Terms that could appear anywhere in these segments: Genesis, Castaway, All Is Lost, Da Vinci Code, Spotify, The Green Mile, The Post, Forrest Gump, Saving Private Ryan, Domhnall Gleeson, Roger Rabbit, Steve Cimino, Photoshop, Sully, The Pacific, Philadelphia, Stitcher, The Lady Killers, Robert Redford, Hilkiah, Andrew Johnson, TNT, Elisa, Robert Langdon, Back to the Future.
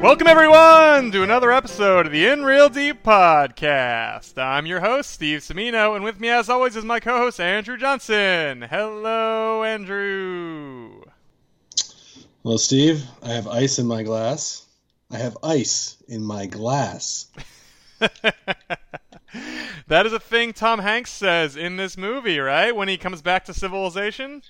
Welcome, everyone, to another episode of the In Real Deep Podcast. I'm your host, Steve Cimino, and with me, as always, is my co-host, Andrew Johnson. Hello, Andrew. Hello, Steve. I have ice in my glass. That is a thing Tom Hanks says in this movie, right? When he comes back to civilization?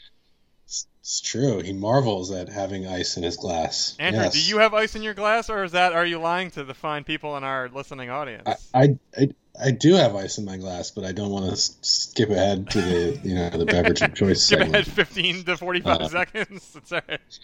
It's true. He marvels at having ice in his glass. Andrew, yes. Do you have ice in your glass, or are you lying to the fine people in our listening audience? I do have ice in my glass, but I don't want to skip ahead to the the beverage of choice. Skip segment. Ahead 15 to 45 seconds. That's all right.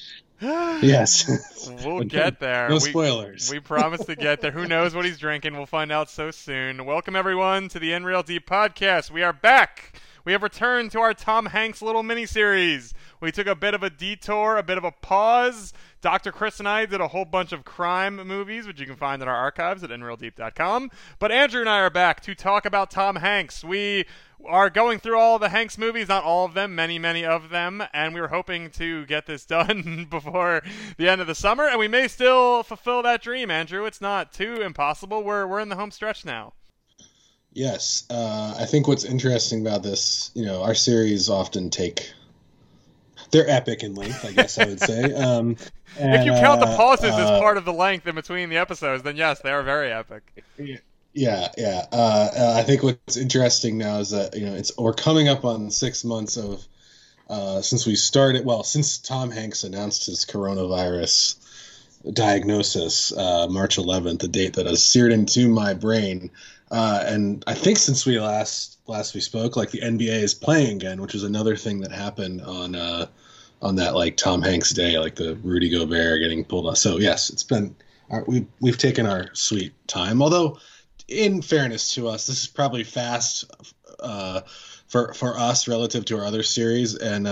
Yes, we'll get there. No spoilers. We promise to get there. Who knows what he's drinking? We'll find out so soon. Welcome everyone to the In Real Deep Podcast. We are back. We have returned to our Tom Hanks little miniseries. We took a bit of a detour, a bit of a pause. Dr. Chris and I did a whole bunch of crime movies, which you can find in our archives at inrealdeep.com. But Andrew and I are back to talk about Tom Hanks. We are going through all the Hanks movies, not all of them, many, many of them, and we were hoping to get this done before the end of the summer, and we may still fulfill that dream, Andrew. It's not too impossible. We're in the home stretch now. Yes, I think what's interesting about this, our series often they're epic in length, I guess I would say. If you count the pauses as part of the length in between the episodes, then yes, they are very epic. Yeah. I think what's interesting now is that we're coming up on 6 months of since Tom Hanks announced his coronavirus diagnosis, March 11th, a date that is seared into my brain. And I think since we last spoke, like the NBA is playing again, which was another thing that happened on that like Tom Hanks day, like the Rudy Gobert getting pulled off. So yes, it's been we've taken our sweet time. Although, in fairness to us, this is probably fast for us relative to our other series, and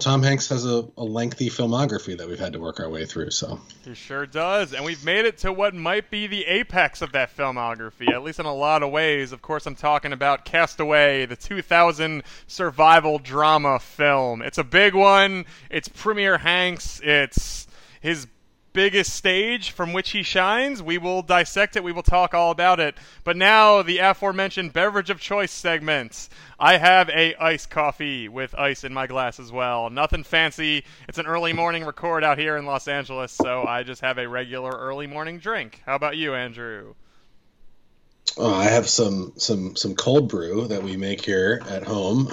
Tom Hanks has a lengthy filmography that we've had to work our way through. So he sure does. And we've made it to what might be the apex of that filmography, at least in a lot of ways. Of course, I'm talking about Castaway, the 2000 survival drama film. It's a big one. It's Premier Hanks. It's his biggest stage from which he shines. We will dissect it. We will talk all about it. But now the aforementioned beverage of choice segments. I have a iced coffee with ice in my glass as well. Nothing fancy. It's an early morning record out here in Los Angeles, so I just have a regular early morning drink. How about you, Andrew? Oh, I have some cold brew that we make here at home.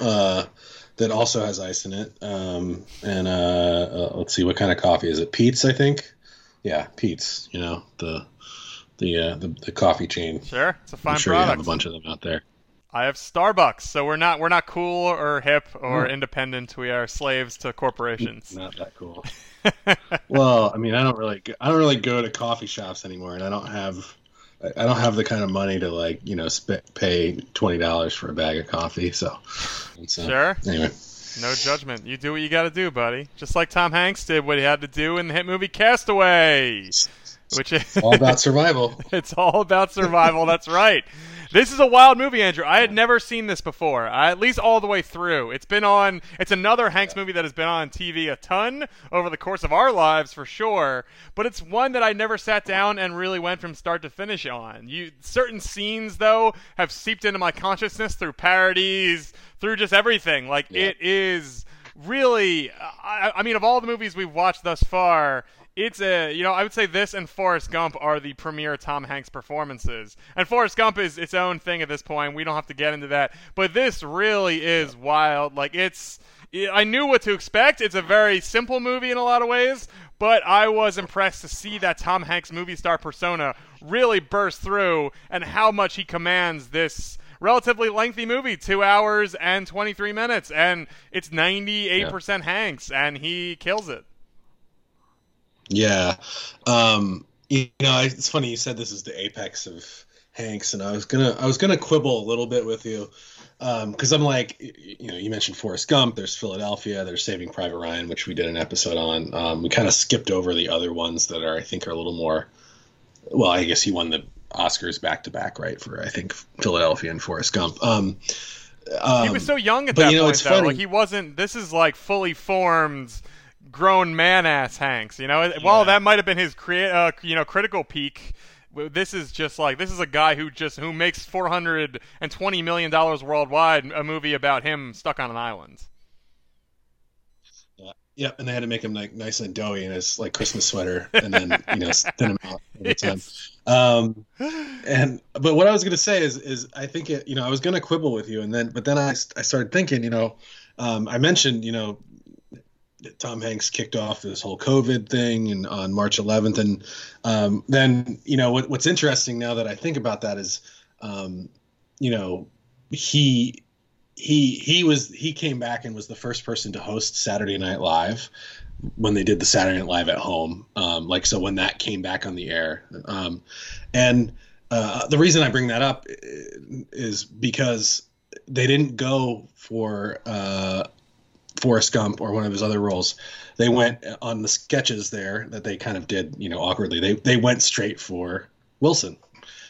That also has ice in it. Let's see, what kind of coffee is it? Pete's, I think. Yeah, Pete's, the coffee chain. Sure, it's a fine product. I'm sure you have a bunch of them out there. I have Starbucks, so we're not cool or hip or independent. We are slaves to corporations. Not that cool. Well, I mean, I don't really go to coffee shops anymore, and I don't have the kind of money to pay $20 for a bag of coffee. So sure. Anyway. No judgment. You do what you got to do, buddy. Just like Tom Hanks did what he had to do in the hit movie Castaway, which is all about survival. It's all about survival. That's right. This is a wild movie, Andrew. I had never seen this before, at least all the way through. It's another Hanks movie that has been on TV a ton over the course of our lives for sure, but it's one that I never sat down and really went from start to finish on. Certain scenes, though, have seeped into my consciousness through parodies, through just everything. It is really, of all the movies we've watched thus far, it's I would say this and Forrest Gump are the premier Tom Hanks performances. And Forrest Gump is its own thing at this point. We don't have to get into that. But this really is wild. I knew what to expect. It's a very simple movie in a lot of ways, but I was impressed to see that Tom Hanks movie star persona really burst through and how much he commands this relatively lengthy movie, 2 hours and 23 minutes. And it's 98% Hanks, and he kills it. Yeah. It's funny you said this is the apex of Hanks, and I was gonna quibble a little bit with you, because I'm like, you mentioned Forrest Gump, there's Philadelphia, there's Saving Private Ryan, which we did an episode on. We kind of skipped over the other ones that I think are a little more. Well, I guess he won the Oscars back to back, right, for I think Philadelphia and Forrest Gump. He was so young at that point, though. Funny. He wasn't. This is fully formed grown man-ass Hanks, you know? Yeah. While that might have been his critical peak, this is just like, this is a guy who makes $420 million worldwide, a movie about him stuck on an island. Yeah, and they had to make him like nice and doughy in his like Christmas sweater, and then thin him out every time. But what I was gonna say is I think I was gonna quibble with you, but then I started thinking, I mentioned Tom Hanks kicked off this whole COVID thing and on March 11th, and then what's interesting now that I think about that is, he came back and was the first person to host Saturday Night Live when they did the Saturday Night Live at home. So when that came back on the air, the reason I bring that up is because they didn't go for Forrest Gump or one of his other roles. They went on the sketches there that they kind of did, awkwardly. They went straight for Wilson.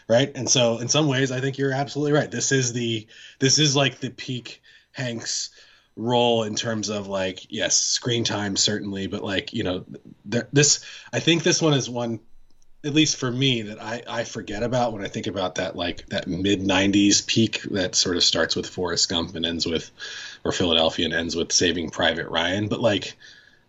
Right. And so in some ways, I think you're absolutely right. This is like the peak Hanks role in terms of like, yes, screen time, certainly. But like, I think this one is one, at least for me, that I forget about when I think about that, like that mid 90s peak that sort of starts with Forrest Gump and ends with Philadelphia and ends with Saving Private Ryan. But like,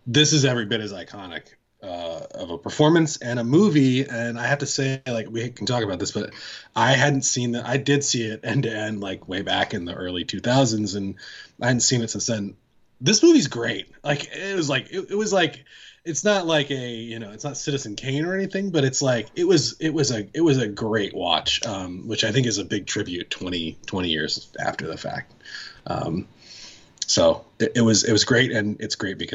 this is every bit as iconic of a performance and a movie. And I have to say, like, we can talk about this, but I hadn't seen that. I did see it end to end, like way back in the early 2000s. And I hadn't seen it since then. This movie's great. Like, it was like, it's not like a, it's not Citizen Kane or anything, but it's like, it was a great watch, which I think is a big tribute 20 years after the fact. So it was great. And it's great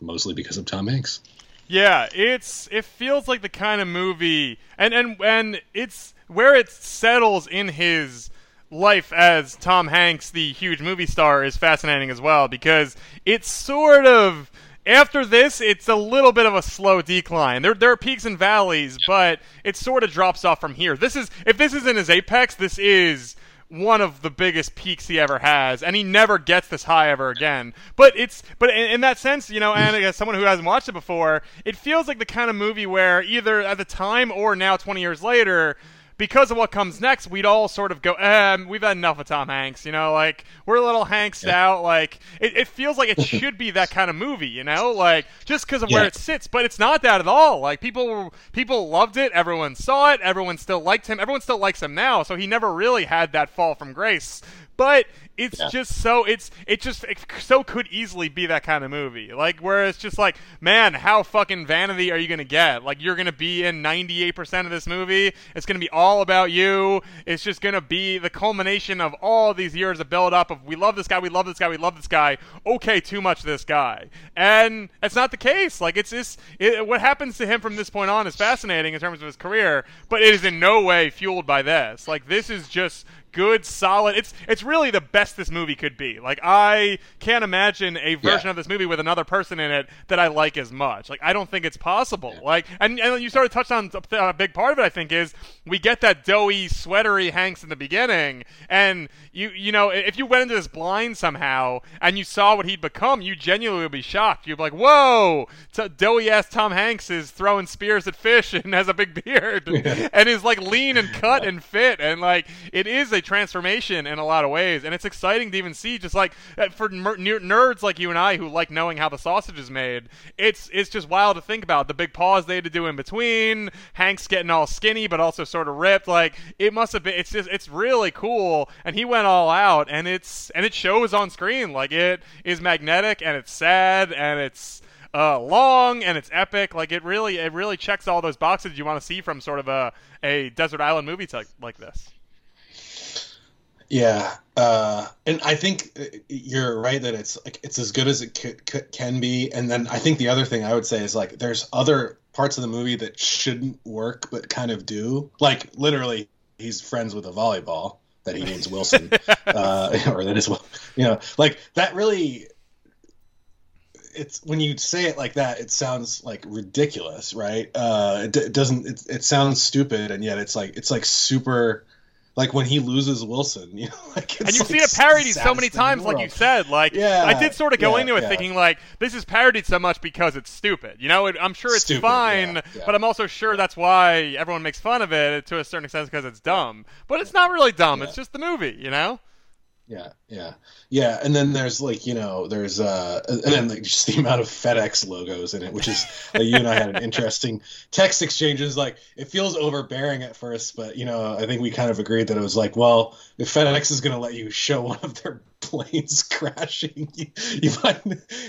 mostly because of Tom Hanks. Yeah, it feels like the kind of movie, and it's where it settles in his life as Tom Hanks, the huge movie star, is fascinating as well, because it's sort of, after this, it's a little bit of a slow decline. There are peaks and valleys, but it sort of drops off from here. If this isn't his apex, this is one of the biggest peaks he ever has, and he never gets this high ever again. But in that sense, and as someone who hasn't watched it before, it feels like the kind of movie where either at the time or now 20 years later, because of what comes next, we'd all sort of go, we've had enough of Tom Hanks, like we're a little Hanksed out. Like it feels like it should be that kind of movie, like just because of where it sits, but it's not that at all. Like people loved it. Everyone saw it. Everyone still liked him. Everyone still likes him now. So he never really had that fall from grace, but it's just so it could easily be that kind of movie, like where it's just like, man, how fucking vanity are you gonna get? Like you're gonna be in 98% of this movie. It's gonna be all about you. It's just gonna be the culmination of all these years of build up of we love this guy, we love this guy, we love this guy. Okay, too much of this guy, and that's not the case. Like what happens to him from this point on is fascinating in terms of his career, but it is in no way fueled by this. Like this is just good, solid. It's really the best this movie could be. Like I can't imagine a version of this movie with another person in it that I like as much. Like I don't think it's possible. Like and you sort of touched on a big part of it. I think is we get that doughy, sweatery Hanks in the beginning, and you if you went into this blind somehow and you saw what he'd become, you genuinely would be shocked. You'd be like, whoa, doughy ass Tom Hanks is throwing spears at fish and has a big beard and is like lean and cut and fit, and like it is a transformation in a lot of ways, and it's exciting to even see. Just like for nerds like you and I who like knowing how the sausage is made, it's just wild to think about the big pause they had to do in between Hanks getting all skinny but also sort of ripped. Like it must have been, it's really cool, and he went all out, and it shows on screen. Like it is magnetic, and it's sad, and it's long, and it's epic. Like it really checks all those boxes you want to see from sort of a desert island movie like this. Yeah, and I think you're right that it's as good as it can be. And then I think the other thing I would say is like there's other parts of the movie that shouldn't work but kind of do. Like literally, he's friends with a volleyball that he names Wilson, or that is, like that really. It's when you say it like that, it sounds like ridiculous, right? It doesn't. It sounds stupid, and yet it's like super. like when he loses Wilson, you know, like it's, and you've like seen it parodied so many times, like you said. Like, yeah, I did sort of go into it thinking like, this is parodied so much because it's stupid. You know, I'm sure it's fine, but I'm also sure that's why everyone makes fun of it to a certain extent, because it's dumb. But it's not really dumb. It's just the movie, you know. Yeah. And then there's like, you know, there's and then like just the amount of FedEx logos in it, which is you and I had an interesting text exchange. Is like, it feels overbearing at first, but you know, I think we kind of agreed that it was like, well, if FedEx is going to let you show one of their planes crashing,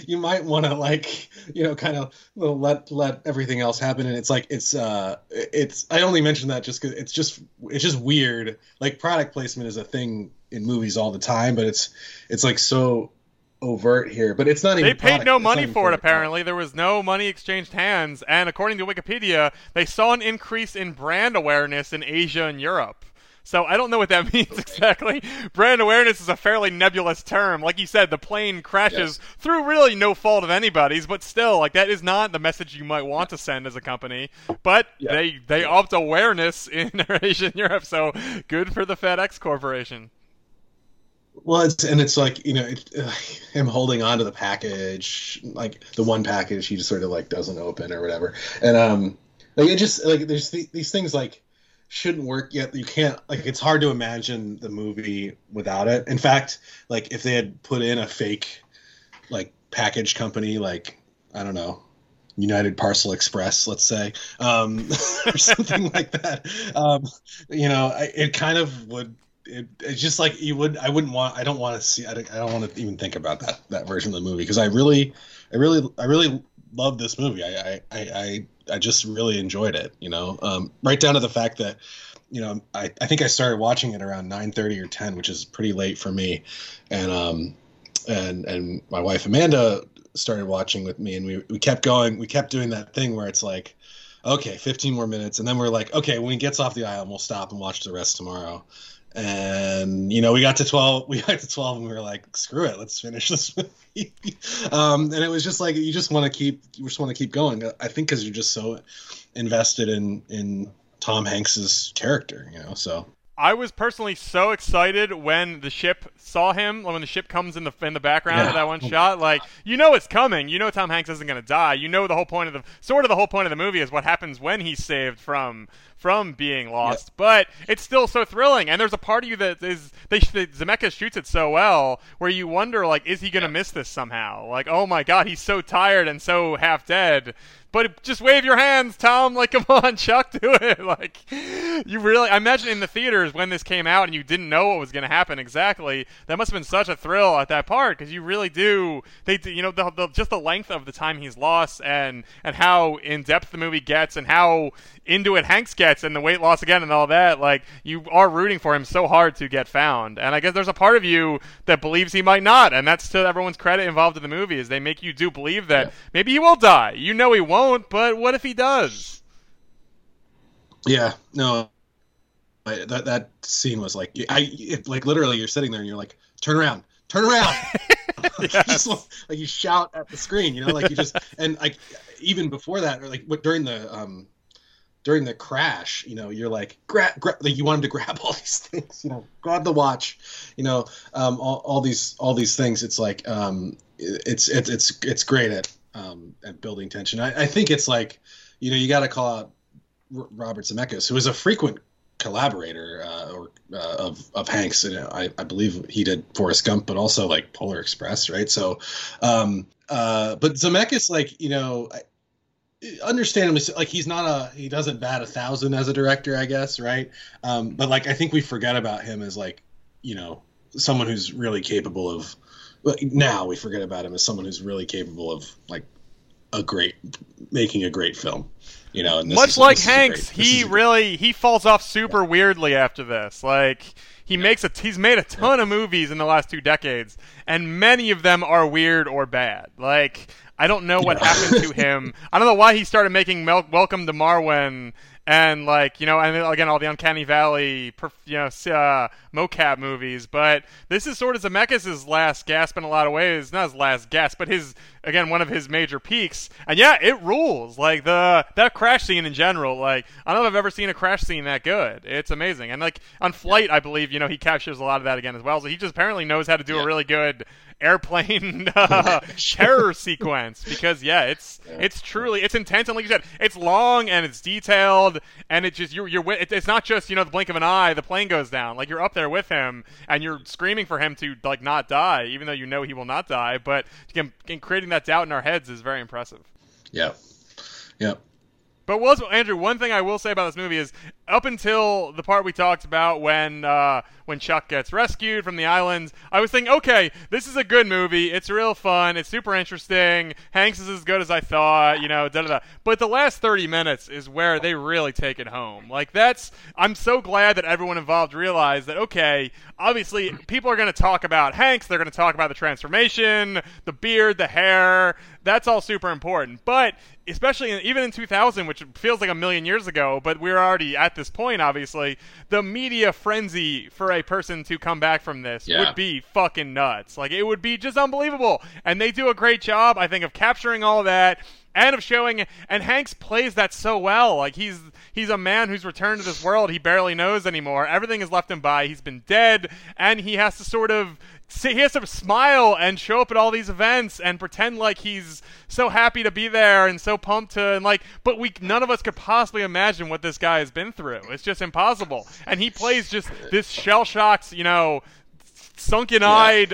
you might want to, like, you know, kind of let everything else happen. And it's like, it's I only mention that just because it's just weird. Like, product placement is a thing in movies all the time, but it's like so overt here. But it's not even, they paid no money for it, apparently. There was no money exchanged hands, and according to Wikipedia, they saw an increase in brand awareness in Asia and Europe. So I don't know what that means exactly. Brand awareness is a fairly nebulous term. Like you said, the plane crashes through really no fault of anybody's, but still, like, that is not the message you might want to send as a company. But they upped awareness in Asia and Europe, so good for the FedEx Corporation. Well, it's like, you know, him holding on to the package, like the one package he just sort of like doesn't open or whatever. And like, it just, like, there's these things like shouldn't work, yet you can't, like, it's hard to imagine the movie without it. In fact, like, if they had put in a fake like package company, like, I don't know, United Parcel Express, let's say, or something like that, you know, it kind of would. It's just like, you would. I don't want to see. I don't want to even think about that version of the movie, because I really love this movie. I just really enjoyed it. You know, right down to the fact that, you know, I think I started watching it around 9:30 or 10, which is pretty late for me, and my wife Amanda started watching with me, and we kept going. We kept doing that thing where it's like, okay, 15 more minutes, and then we're like, okay, when he gets off the island, we'll stop and watch the rest tomorrow. And, you know, we got to 12 and we were like, screw it, let's finish this movie. And it was just like, you just want to keep going. I think because you're just so invested in Tom Hanks's character, you know, so. I was personally so excited when the ship saw him, when the ship comes in the background of that one shot. Like, you know it's coming. You know Tom Hanks isn't going to die. You know the whole point of the movie is what happens when he's saved from being lost. Yep. But it's still so thrilling. And there's a part of you that is Zemeckis shoots it so well, where you wonder, like, is he going to miss this somehow? Like, oh my God, he's so tired and so half dead. But just wave your hands, Tom. Like, come on, Chuck, do it. Like, you really – I imagine in the theaters when this came out and you didn't know what was going to happen exactly, that must have been such a thrill at that part, because you really do – they, you know, just the length of the time he's lost and how in-depth the movie gets and how into it Hanks gets and the weight loss again and all that. Like, you are rooting for him so hard to get found. And I guess there's a part of you that believes he might not, and that's to everyone's credit involved in the movie, is they make you do believe that maybe he will die. You know he won't. But what if he does? Yeah, no. That scene was like, literally, you're sitting there and you're like, turn around. Just, like, you shout at the screen, you know, like, you just, and like, even before that, or like during the crash, you know, you're like, like, you want him to grab all these things, you know, grab the watch, you know, all these things. It's like, it's great at building tension. I think it's like, you know, you got to call out Robert Zemeckis, who is a frequent collaborator of Hanks. You know, I believe he did Forrest Gump, but also like Polar Express, right? So, but Zemeckis, like, you know, understandably, like, he doesn't bat 1,000 as a director, I guess, right? But like, I think we forget about him as, like, you know, someone who's really capable of. Now we forget about him as someone who's really capable of, like, making a great film, you know. And much like Hanks, he falls off super weirdly after this. Like, he he's made a ton of movies in the last 2 decades, and many of them are weird or bad. Like, I don't know what happened to him. I don't know why he started making Welcome to Marwen and like, you know, and again, all the Uncanny Valley, mocap movies. But this is sort of Zemeckis' last gasp in a lot of ways. Not his last gasp, but his, again, one of his major peaks. And yeah, it rules. Like that crash scene in general, like, I don't know if I've ever seen a crash scene that good. It's amazing. And like on Flight, I believe, you know, he captures a lot of that again as well. So he just apparently knows how to do a really good airplane terror sequence, because it's truly, it's intense, and like you said, it's long and it's detailed, and it just it's not just, you know, the blink of an eye the plane goes down. Like, you're up there with him and you're screaming for him to like not die, even though you know he will not die. But again, creating that doubt in our heads is very impressive. Yeah. But Andrew, one thing I will say about this movie is, up until the part we talked about when Chuck gets rescued from the islands, I was thinking, okay, this is a good movie. It's real fun. It's super interesting. Hanks is as good as I thought, you know, da-da-da. But the last 30 minutes is where they really take it home. Like, I'm so glad that everyone involved realized that, okay, obviously people are going to talk about Hanks. They're going to talk about the transformation, the beard, the hair. That's all super important. But especially even in 2000, which feels like a million years ago, but we're already at this point, obviously, the media frenzy for a person to come back from this would be fucking nuts. Like, it would be just unbelievable. And they do a great job, I think, of capturing all that and of showing, and Hanks plays that so well. Like, he's a man who's returned to this world he barely knows anymore. Everything is left him by. He's been dead, and he has to sort of smile and show up at all these events and pretend like he's so happy to be there and so pumped to, and like, but none of us could possibly imagine what this guy has been through. It's just impossible. And he plays just this shell-shocked, you know, sunken-eyed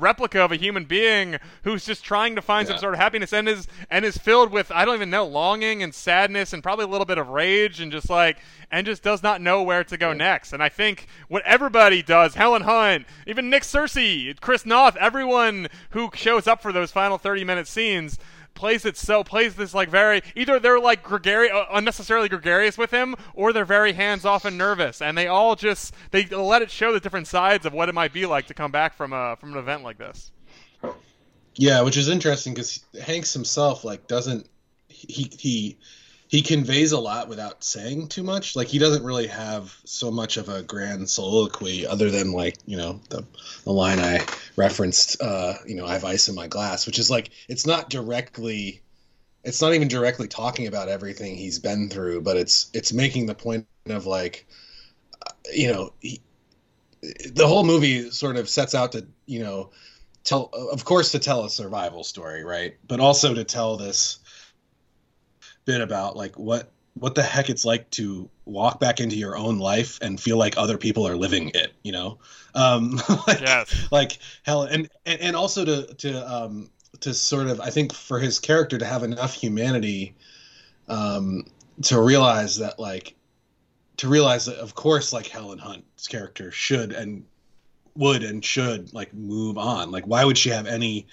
replica of a human being who's just trying to find some sort of happiness and is filled with, I don't even know, longing and sadness and probably a little bit of rage and just like, and just does not know where to go next. And I think what everybody does, Helen Hunt, even Nick Searcy, Chris Noth, everyone who shows up for those final 30-minute scenes plays this like very, either they're like unnecessarily gregarious with him, or they're very hands off and nervous, and they all just let it show the different sides of what it might be like to come back from an event like this. Yeah, which is interesting because Hanks himself like doesn't he conveys a lot without saying too much. Like, he doesn't really have so much of a grand soliloquy other than, like, you know, the line I referenced, you know, I have ice in my glass, which is like, it's not even directly talking about everything he's been through, but it's making the point of like, you know, the whole movie sort of sets out to, you know, tell a survival story, right? But also to tell this bit about like what the heck it's like to walk back into your own life and feel like other people are living it, you know, like hell, and also to sort of, I think, for his character to have enough humanity to realize that of course, like, Helen Hunt's character should like move on. Like, why would she have any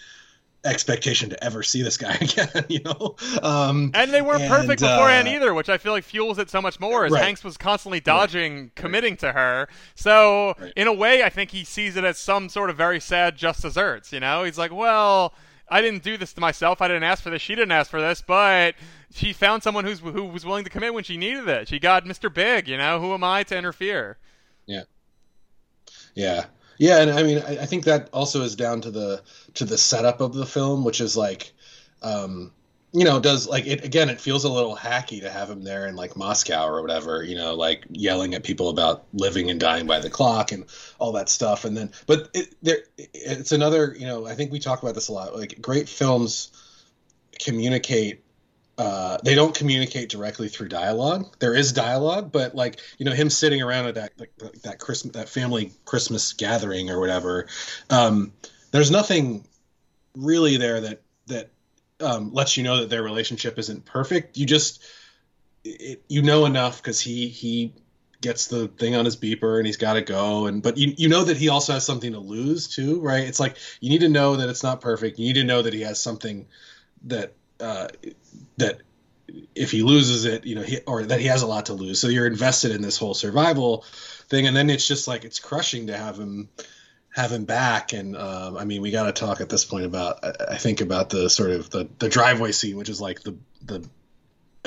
expectation to ever see this guy again, you know? And they weren't perfect beforehand either, which I feel like fuels it so much more, as Hanks was constantly dodging committing to her. So in a way, I think he sees it as some sort of very sad just desserts, you know? He's like, well, I didn't do this to myself. I didn't ask for this. She didn't ask for this, but she found someone who was willing to commit when she needed it. She got Mr. Big, you know? Who am I to interfere? Yeah. Yeah, and I mean, I think that also is down to the setup of the film, which is like, you know, does like it again? It feels a little hacky to have him there in like Moscow or whatever, you know, like yelling at people about living and dying by the clock and all that stuff. And then, but it's another, you know, I think we talk about this a lot. Like, great films communicate. They don't communicate directly through dialogue. There is dialogue, but like, you know, him sitting around at that Christmas, that family Christmas gathering or whatever, there's nothing really there that lets you know that their relationship isn't perfect. You just, you know, enough because he gets the thing on his beeper and he's got to go. But you know that he also has something to lose too, right? It's like, you need to know that it's not perfect. You need to know that he has something that if he loses it, you know, that he has a lot to lose. So you're invested in this whole survival thing. And then it's just like, it's crushing to have him back. And, I mean, we got to talk at this point about, I think, about the sort of the driveway scene, which is like the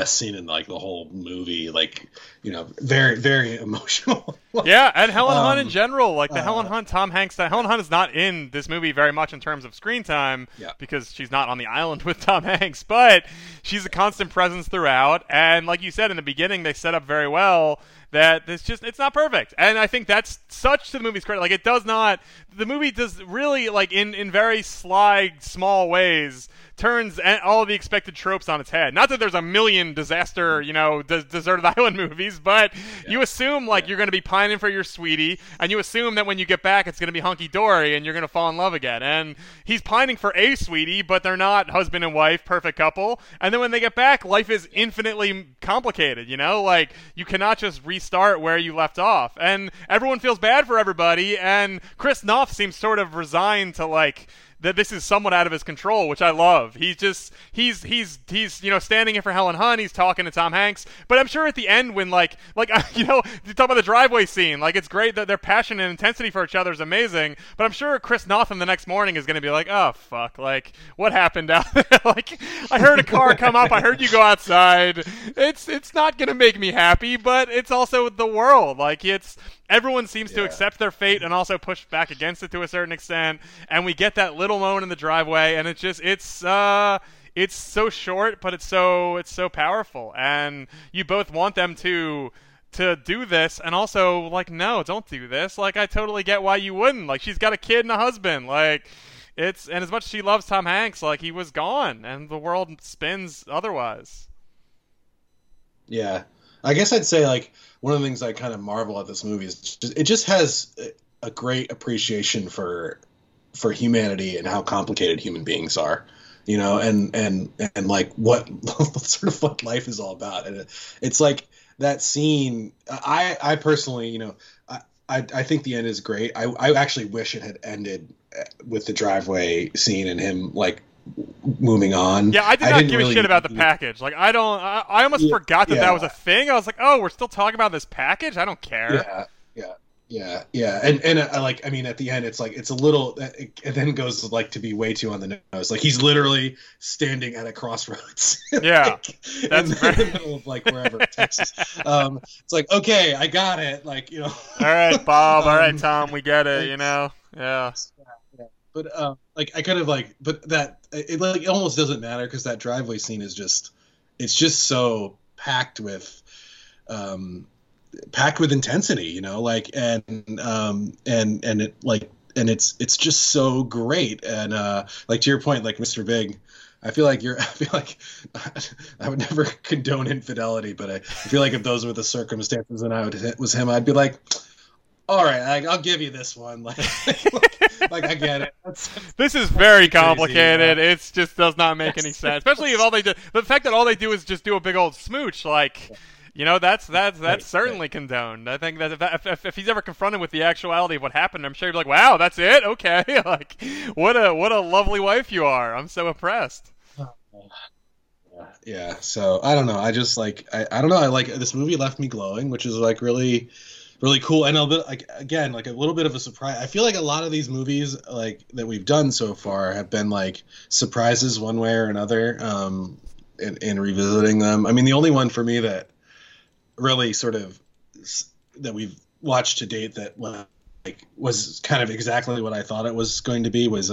best scene in like the whole movie. Like, you know, very, very emotional. Yeah, and Helen Hunt in general. Like the Helen Hunt, Tom Hanks. Helen Hunt is not in this movie very much in terms of screen time because she's not on the island with Tom Hanks, but she's a constant presence throughout. And like you said in the beginning, they set up very well that it's just, it's not perfect. And I think that's such to the movie's credit. Like it does not, the movie does really like in very sly, small ways turns all the expected tropes on its head. Not that there's a million disaster, you know, deserted island movies, but you assume like you're going to be pining for your sweetie, and you assume that when you get back, it's going to be hunky-dory and you're going to fall in love again. And he's pining for a sweetie, but they're not husband and wife, perfect couple. And then when they get back, life is infinitely complicated, you know, like you cannot just restart where you left off, and everyone feels bad for everybody, and Chris Noth seems sort of resigned to like that this is somewhat out of his control, which I love. He's just he's you know, standing in for Helen Hunt, he's talking to Tom Hanks, but I'm sure at the end when like you know, you talk about the driveway scene, like it's great that their passion and intensity for each other is amazing, but I'm sure Chris Noth the next morning is going to be like, oh fuck, like what happened out there? Like I heard a car come up, I heard you go outside. It's not going to make me happy, but it's also the world. Like it's everyone seems to accept their fate and also push back against it to a certain extent, and we get that little moan in the driveway, and it's just it's so short, but it's so powerful, and you both want them to do this, and also like, no, don't do this. Like I totally get why you wouldn't. Like she's got a kid and a husband. Like it's, and as much as she loves Tom Hanks, like he was gone, and the world spins otherwise. Yeah, I guess I'd say like one of the things I kind of marvel at this movie is it just has a great appreciation for humanity and how complicated human beings are, you know, and like what sort of what life is all about. And it's like that scene. I personally, you know, I think the end is great. I actually wish it had ended with the driveway scene and him like moving on. Yeah, I did not give a shit about the package. Like I almost forgot that was a thing. I was like, oh, we're still talking about this package? I don't care. Yeah. And like, I mean, at the end, it's like, it's a little, it then goes like to be way too on the nose. Like he's literally standing at a crossroads. Yeah. Like, that's in the middle of like wherever, Texas. It's like, okay, I got it. Like, you know. All right, Bob. All right, Tom, we get it, you know? Yeah. But like I could have like, but that it like it almost doesn't matter because that driveway scene is just, it's just so packed with intensity, you know, like and it like and it's just so great, and like to your point, like Mr. Big, I feel like I would never condone infidelity, but I feel like if those were the circumstances and it was him, I'd be like, all right, I'll give you this one. Like I get it. This is very complicated. Crazy, it just does not make any sense. Especially if the fact that all they do is just do a big old smooch. Like, you know, that's certainly condoned. I think that if he's ever confronted with the actuality of what happened, I'm sure he'd be like, "Wow, that's it? Okay, like what a lovely wife you are. I'm so impressed." Yeah. So I don't know. I just like I don't know. I like this movie left me glowing, which is like really cool, and a bit like again, like a little bit of a surprise. I feel like a lot of these movies like that we've done so far have been like surprises one way or another. In revisiting them, I mean, the only one for me that really sort of that we've watched to date that like was kind of exactly what I thought it was going to be was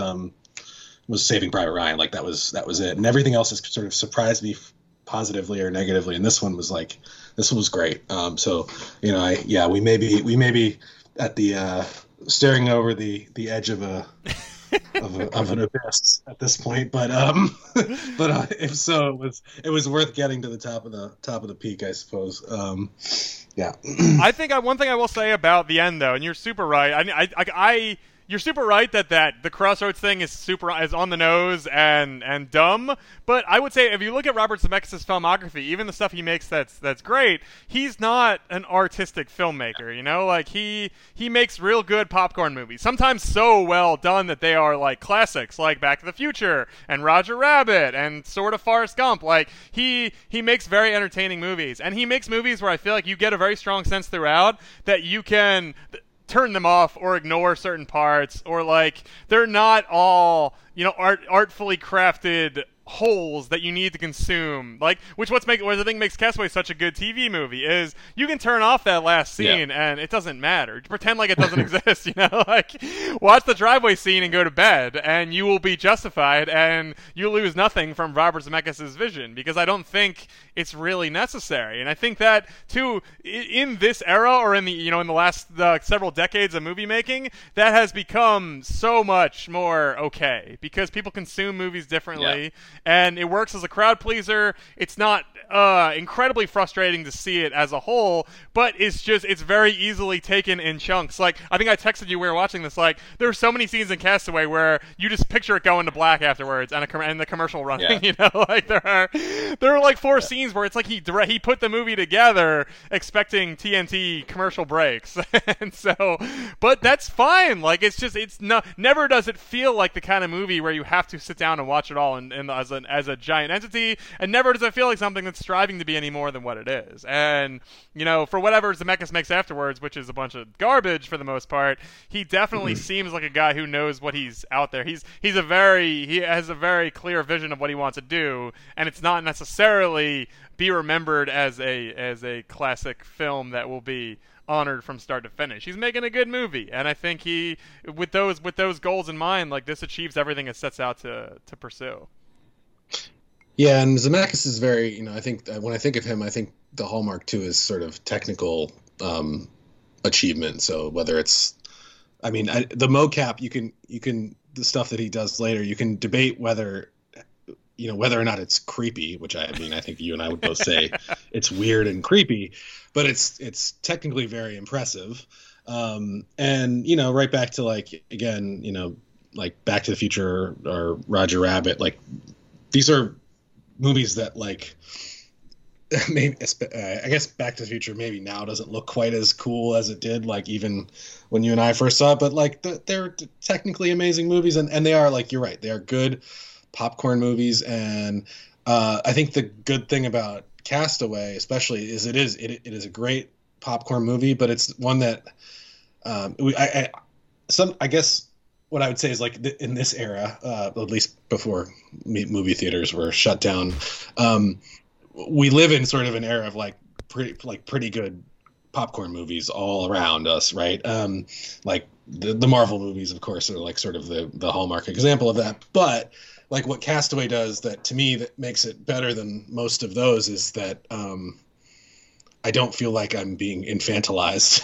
Saving Private Ryan. Like that was it, and everything else has sort of surprised me positively or negatively, and this one was great. So you know, we may be at the staring over the edge of a of an abyss at this point, but if so, it was worth getting to the top of the peak, I suppose. Yeah. I think one thing I will say about the end though, and you're super right. I mean, I you're super right that the crossroads thing is on the nose and dumb. But I would say if you look at Robert Zemeckis' filmography, even the stuff he makes that's great, he's not an artistic filmmaker, you know? Like he makes real good popcorn movies, sometimes so well done that they are like classics, like Back to the Future and Roger Rabbit and sort of Forrest Gump. Like he makes very entertaining movies, and he makes movies where I feel like you get a very strong sense throughout that you can turn them off or ignore certain parts, or like they're not all, you know, artfully crafted holes that you need to consume, like, which the thing makes Castaway such a good TV movie is you can turn off that last scene and it doesn't matter. Pretend like it doesn't exist, you know, like watch the driveway scene and go to bed and you will be justified and you lose nothing from Robert Zemeckis' vision, because I don't think it's really necessary. And I think that too, in this era or in the, you know, in the last several decades of movie making, that has become so much more okay because people consume movies differently. Yeah. And it works as a crowd pleaser. It's not incredibly frustrating to see it as a whole, but it's just, it's very easily taken in chunks. Like, I think I texted you, we were watching this, like, there are so many scenes in Castaway where you just picture it going to black afterwards and the commercial running, you know? Like, there are like four scenes where it's like he put the movie together expecting TNT commercial breaks. And so, but that's fine. Like, it's just, it's not, never does it feel like the kind of movie where you have to sit down and watch it all and as a giant entity, and never does it feel like something that's striving to be any more than what it is. And, you know, for whatever Zemeckis makes afterwards, which is a bunch of garbage for the most part, he definitely seems like a guy who knows what he's out there. He has a very clear vision of what he wants to do, and it's not necessarily be remembered as a classic film that will be honored from start to finish. He's making a good movie, and I think he, with those goals in mind, like, this achieves everything it sets out to pursue. Yeah, and Zemeckis is very, you know, I think when I think of him, I think the hallmark too is sort of technical achievement. So whether it's, I mean, the mocap, you can the stuff that he does later, you can debate whether or not it's creepy, which I mean, I think you and I would both say it's weird and creepy, but it's technically very impressive. And you know, right back to, like, again, you know, like Back to the Future or Roger Rabbit, like, these are movies that, like, maybe, I guess Back to the Future maybe now doesn't look quite as cool as it did, like, even when you and I first saw it, but, like, they're technically amazing movies, and they are, like, you're right, they are good popcorn movies, and I think the good thing about Castaway, especially, is it is a great popcorn movie, but it's one that I guess what I would say is, like, in this era, at least before movie theaters were shut down, we live in sort of an era of, like, pretty good popcorn movies all around us, right? Like the Marvel movies, of course, are, like, sort of the hallmark example of that. But, like, what Castaway does that, to me, that makes it better than most of those is that I don't feel like I'm being infantilized.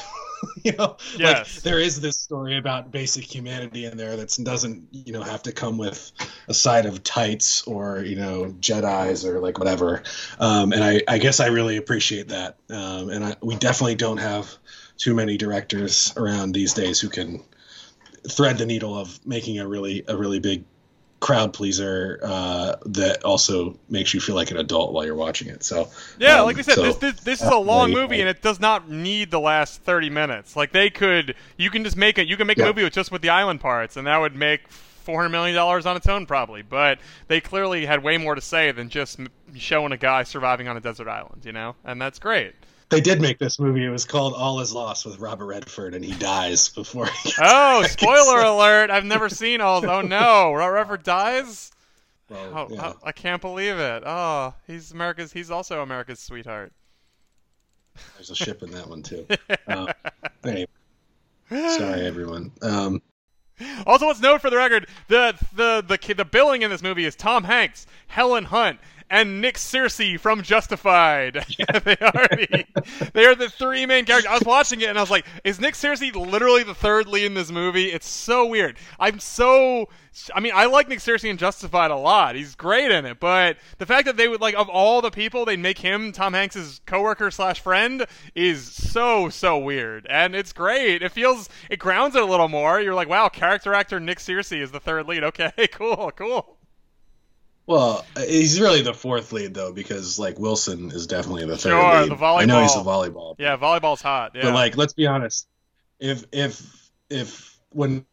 You know, yes. Like, there is this story about basic humanity in there that doesn't, you know, have to come with a side of tights or, you know, Jedis or, like, whatever. And I guess I really appreciate that. And we definitely don't have too many directors around these days who can thread the needle of making a really big crowd pleaser that also makes you feel like an adult while you're watching it. So yeah, like we said, this is a long movie, and it does not need the last 30 minutes. Like, you can make a movie with the island parts, and that would make $400 million on its own probably. But they clearly had way more to say than just showing a guy surviving on a desert island, you know, and that's great. They did make this movie. It was called All Is Lost with Robert Redford, and he dies before he gets back. Spoiler alert. I've never seen All... Oh, no. Robert Redford dies? Well, yeah. I can't believe it. Oh, he's also America's sweetheart. There's a ship in that one, too. Anyway. Sorry, everyone. Also, let's note for the record, the billing in this movie is Tom Hanks, Helen Hunt, and Nick Searcy from Justified. Yeah. They are the three main characters. I was watching it and I was like, is Nick Searcy literally the third lead in this movie? It's so weird. I like Nick Searcy in Justified a lot. He's great in it, but the fact that they would, like, of all the people, they'd make him Tom Hanks' coworker / friend is so weird. And it's great. It grounds it a little more. You're like, wow, character actor Nick Searcy is the third lead. Okay, cool. Well, he's really the fourth lead, though, because, like, Wilson is definitely the third lead. The volleyball. I know he's the volleyball. Yeah, volleyball's hot. Yeah. But, like, let's be honest. If when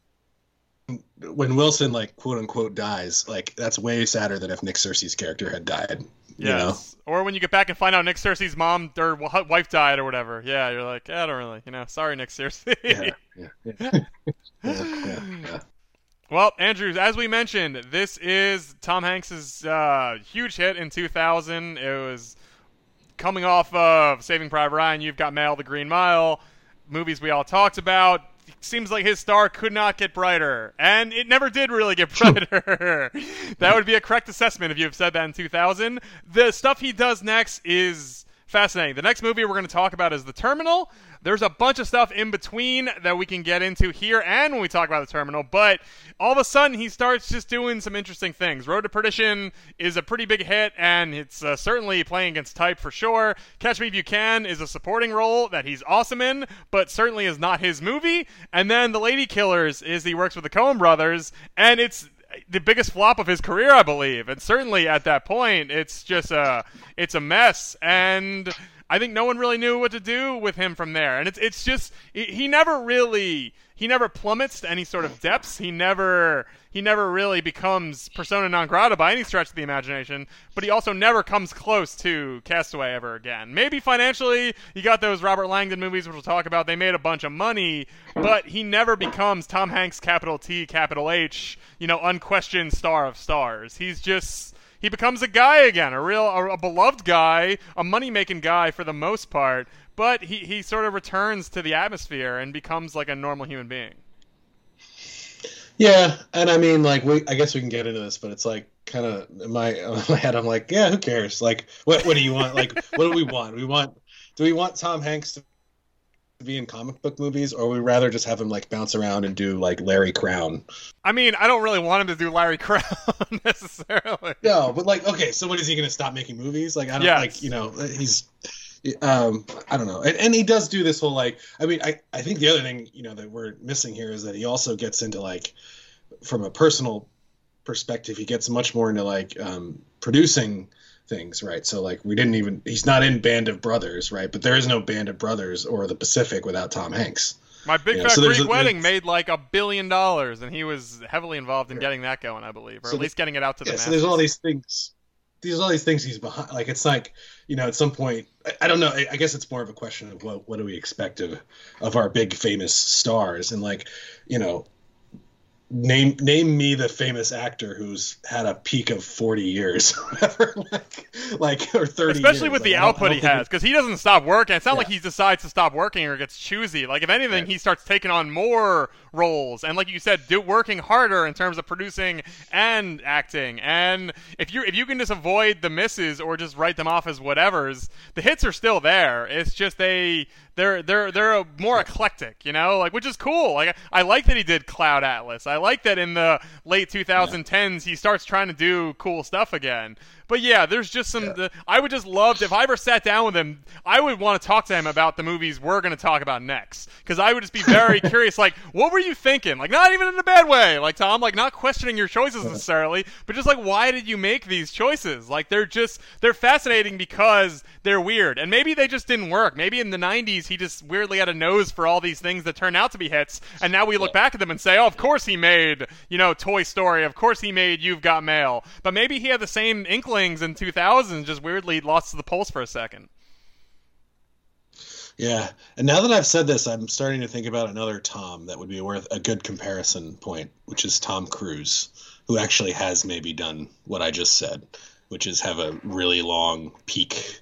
Wilson, like, quote unquote dies, like, that's way sadder than if Nick Searcy's character had died. Yes. You know? Or when you get back and find out Nick Searcy's mom or wife died or whatever. Yeah, you're like, I don't really, you know, sorry, Nick Searcy. Yeah. Well, Andrew, as we mentioned, this is Tom Hanks' huge hit in 2000. It was coming off of Saving Private Ryan, You've Got Mail, The Green Mile, movies we all talked about. It seems like his star could not get brighter, and it never did really get brighter. That would be a correct assessment if you have said that in 2000. The stuff he does next is fascinating. The next movie we're going to talk about is The Terminal. There's a bunch of stuff in between that we can get into here and when we talk about The Terminal, but all of a sudden he starts just doing some interesting things. Road to Perdition is a pretty big hit, and it's certainly playing against type for sure. Catch Me If You Can is a supporting role that he's awesome in, but certainly is not his movie. And then The Lady Killers is he works with the Coen Brothers, and it's the biggest flop of his career, I believe. And certainly at that point, it's just a mess. And I think no one really knew what to do with him from there. And it's just he never plummets to any sort of depths. He never really becomes persona non grata by any stretch of the imagination, but he also never comes close to Castaway ever again. Maybe financially, you got those Robert Langdon movies, which we'll talk about. They made a bunch of money, but he never becomes Tom Hanks, capital T, capital H, unquestioned star of stars. He's just... he becomes a guy again, a beloved guy, a money-making guy for the most part, but he sort of returns to the atmosphere and becomes like a normal human being. Yeah, and I mean, like, I guess we can get into this, but it's like kind of in my head, I'm like, yeah, who cares? Like, what do you want? Like, what do we want? Do we want Tom Hanks to be in comic book movies, or we'd rather just have him like bounce around and do like Larry Crown? I mean, I don't really want him to do Larry Crown necessarily. No, but like, okay, so what, is he going to stop making movies? Like, I don't like, he's, I don't know. And he does do this whole, like, I mean, I think the other thing, that we're missing here is that he also gets into, like, from a personal perspective, he gets much more into like producing things, right? So like he's not in Band of Brothers, right? But there is no Band of Brothers or The Pacific without Tom Hanks. My Big Fat Greek Wedding made like $1 billion, and he was heavily involved in getting that going, I believe, or so at least getting it out to the masses. So there's all these things he's behind. Like, it's like, at some point, I don't know. I guess it's more of a question of what do we expect of our big famous stars, and like, Name me the famous actor who's had a peak of 40 years or whatever, like or 30 especially years. With the output he has, because he doesn't stop working. It's not like he decides to stop working or gets choosy. Like, if anything, he starts taking on more roles. And like you said, working harder in terms of producing and acting. And if you can just avoid the misses or just write them off as whatevers, the hits are still there. It's just they're more eclectic, like, which is cool. Like, I like that he did Cloud Atlas. I like that in the late 2010s he starts trying to do cool stuff again. But yeah, there's just some. I would just love to, if I ever sat down with him, I would want to talk to him about the movies we're going to talk about next, because I would just be very curious. Like, what were you thinking? Like, not even in a bad way, like, Tom, like, not questioning your choices necessarily, but just like, why did you make these choices? Like, they're fascinating because they're weird, and maybe they just didn't work. Maybe in the 90s he just weirdly had a nose for all these things that turn out to be hits, and now we look back at them and say, oh, of course he made Toy Story, of course he made You've Got Mail. But maybe he had the same inklings in 2000, just weirdly lost to the polls for a second. Yeah, and now that I've said this, I'm starting to think about another Tom that would be worth a good comparison point, which is Tom Cruise, who actually has maybe done what I just said, which is have a really long peak.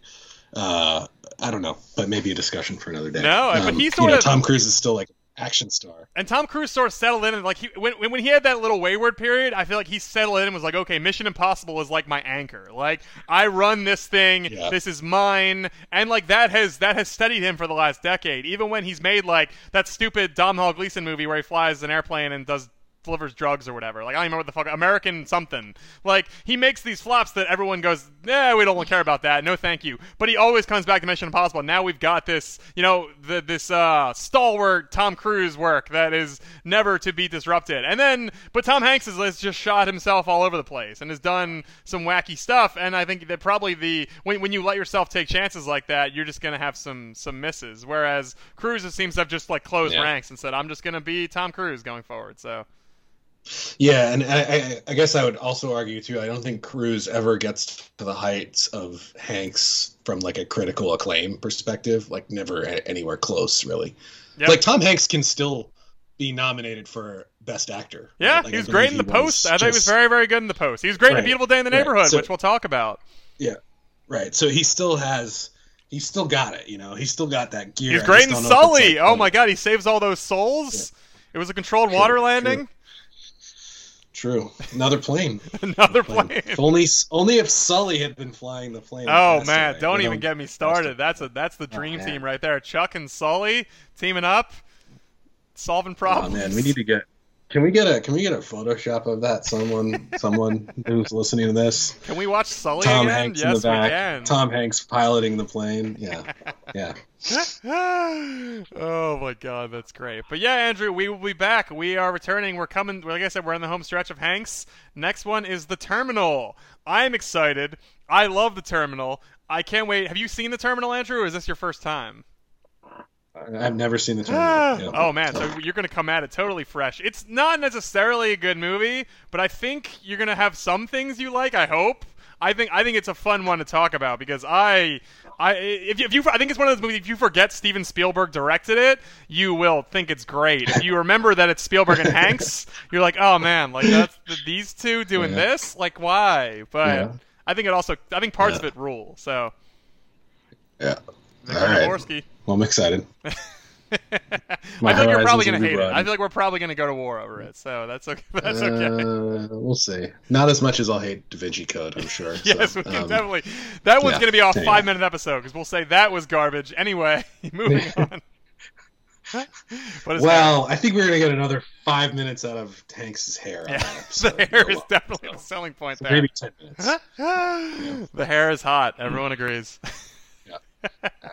I don't know, but maybe a discussion for another day. No, but he's sort of... Tom Cruise is still like action star. And Tom Cruise sort of settled in, and like when he had that little wayward period, I feel like he settled in and was like, okay, Mission Impossible is like my anchor. Like, I run this thing, this is mine. And like that has steadied him for the last decade. Even when he's made like that stupid Domhnall Gleeson movie where he flies an airplane and delivers drugs or whatever. Like, I don't even know what the fuck, American something. Like, he makes these flops that everyone goes, nah, we don't care about that. No, thank you. But he always comes back to Mission Impossible. Now we've got this, this stalwart Tom Cruise work that is never to be disrupted. And then, but Tom Hanks has just shot himself all over the place and has done some wacky stuff. And I think that probably when you let yourself take chances like that, you're just going to have some misses. Whereas Cruise, it seems to have just like closed ranks and said, I'm just going to be Tom Cruise going forward. So. Yeah, and I guess I would also argue, too, I don't think Cruise ever gets to the heights of Hanks from, like, a critical acclaim perspective. Like, never anywhere close, really. Yep. Like, Tom Hanks can still be nominated for Best Actor. Yeah, right? Like, he was great in The Post. I thought he was very, very good in The Post. He was great in A Beautiful Day in the Neighborhood, which we'll talk about. Yeah, right. So he still has... He's still got it, you know. He's still got that gear. He's great in Sully. Like, oh, my God. He saves all those souls. Yeah. It was a controlled water landing. True. Another plane. Another plane. If only if Sully had been flying the plane. Oh, man. Away. Don't even get me started. That's the dream team right there. Chuck and Sully teaming up, solving problems. Oh, man. We need to get... Can we get a Photoshop of that? Someone who's listening to this. Can we watch Sully Tom again? Hanks yes, in the back. We can. Tom Hanks piloting the plane. Yeah, yeah. Oh my God, that's great. But yeah, Andrew, we will be back. We are returning. We're coming. Like I said, we're in the home stretch of Hanks. Next one is The Terminal. I'm excited. I love The Terminal. I can't wait. Have you seen The Terminal, Andrew, or is this your first time? I've never seen The Terminal. Oh, man. So you're going to come at it totally fresh. It's not necessarily a good movie, but I think you're going to have some things you like, I hope. I think it's a fun one to talk about because I think it's one of those movies, if you forget Steven Spielberg directed it, you will think it's great. If you remember that it's Spielberg and Hanks, you're like, oh, man, like that's these two doing this? Like, why? But I think parts of it rule. So. Yeah. All right. Well, I'm excited. I feel like you're probably going to hate it. I feel like we're probably going to go to war over it, so that's okay. That's okay. We'll see. Not as much as I'll hate Da Vinci Code, I'm sure. Yes, so, we can definitely. That one's going to be a 5-minute episode, because we'll say that was garbage. Anyway, moving on. Well, I think we're going to get another 5 minutes out of Hanks' hair. Yeah, the hair is definitely the selling point there. Maybe 10 minutes. The hair is hot. Everyone agrees.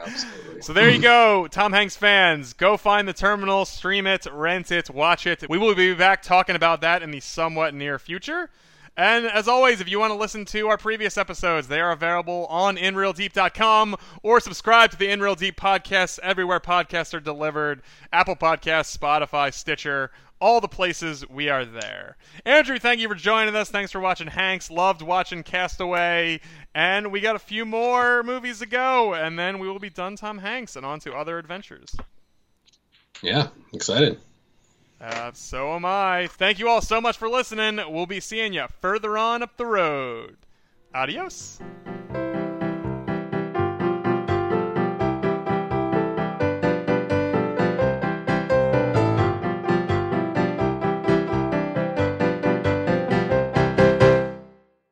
Absolutely. So there you go, Tom Hanks fans. Go find The Terminal, stream it, rent it, watch it. We will be back talking about that in the somewhat near future. And as always, if you want to listen to our previous episodes, they are available on InRealDeep.com or subscribe to the In Real Deep podcast everywhere podcasts are delivered. Apple Podcasts, Spotify, Stitcher, all the places we are there. Andrew, thank you for joining us. Thanks for watching Hanks. Loved watching Castaway. And we got a few more movies to go, and then we will be done Tom Hanks and on to other adventures. Yeah, excited. So am I. Thank you all so much for listening. We'll be seeing you further on up the road. Adios.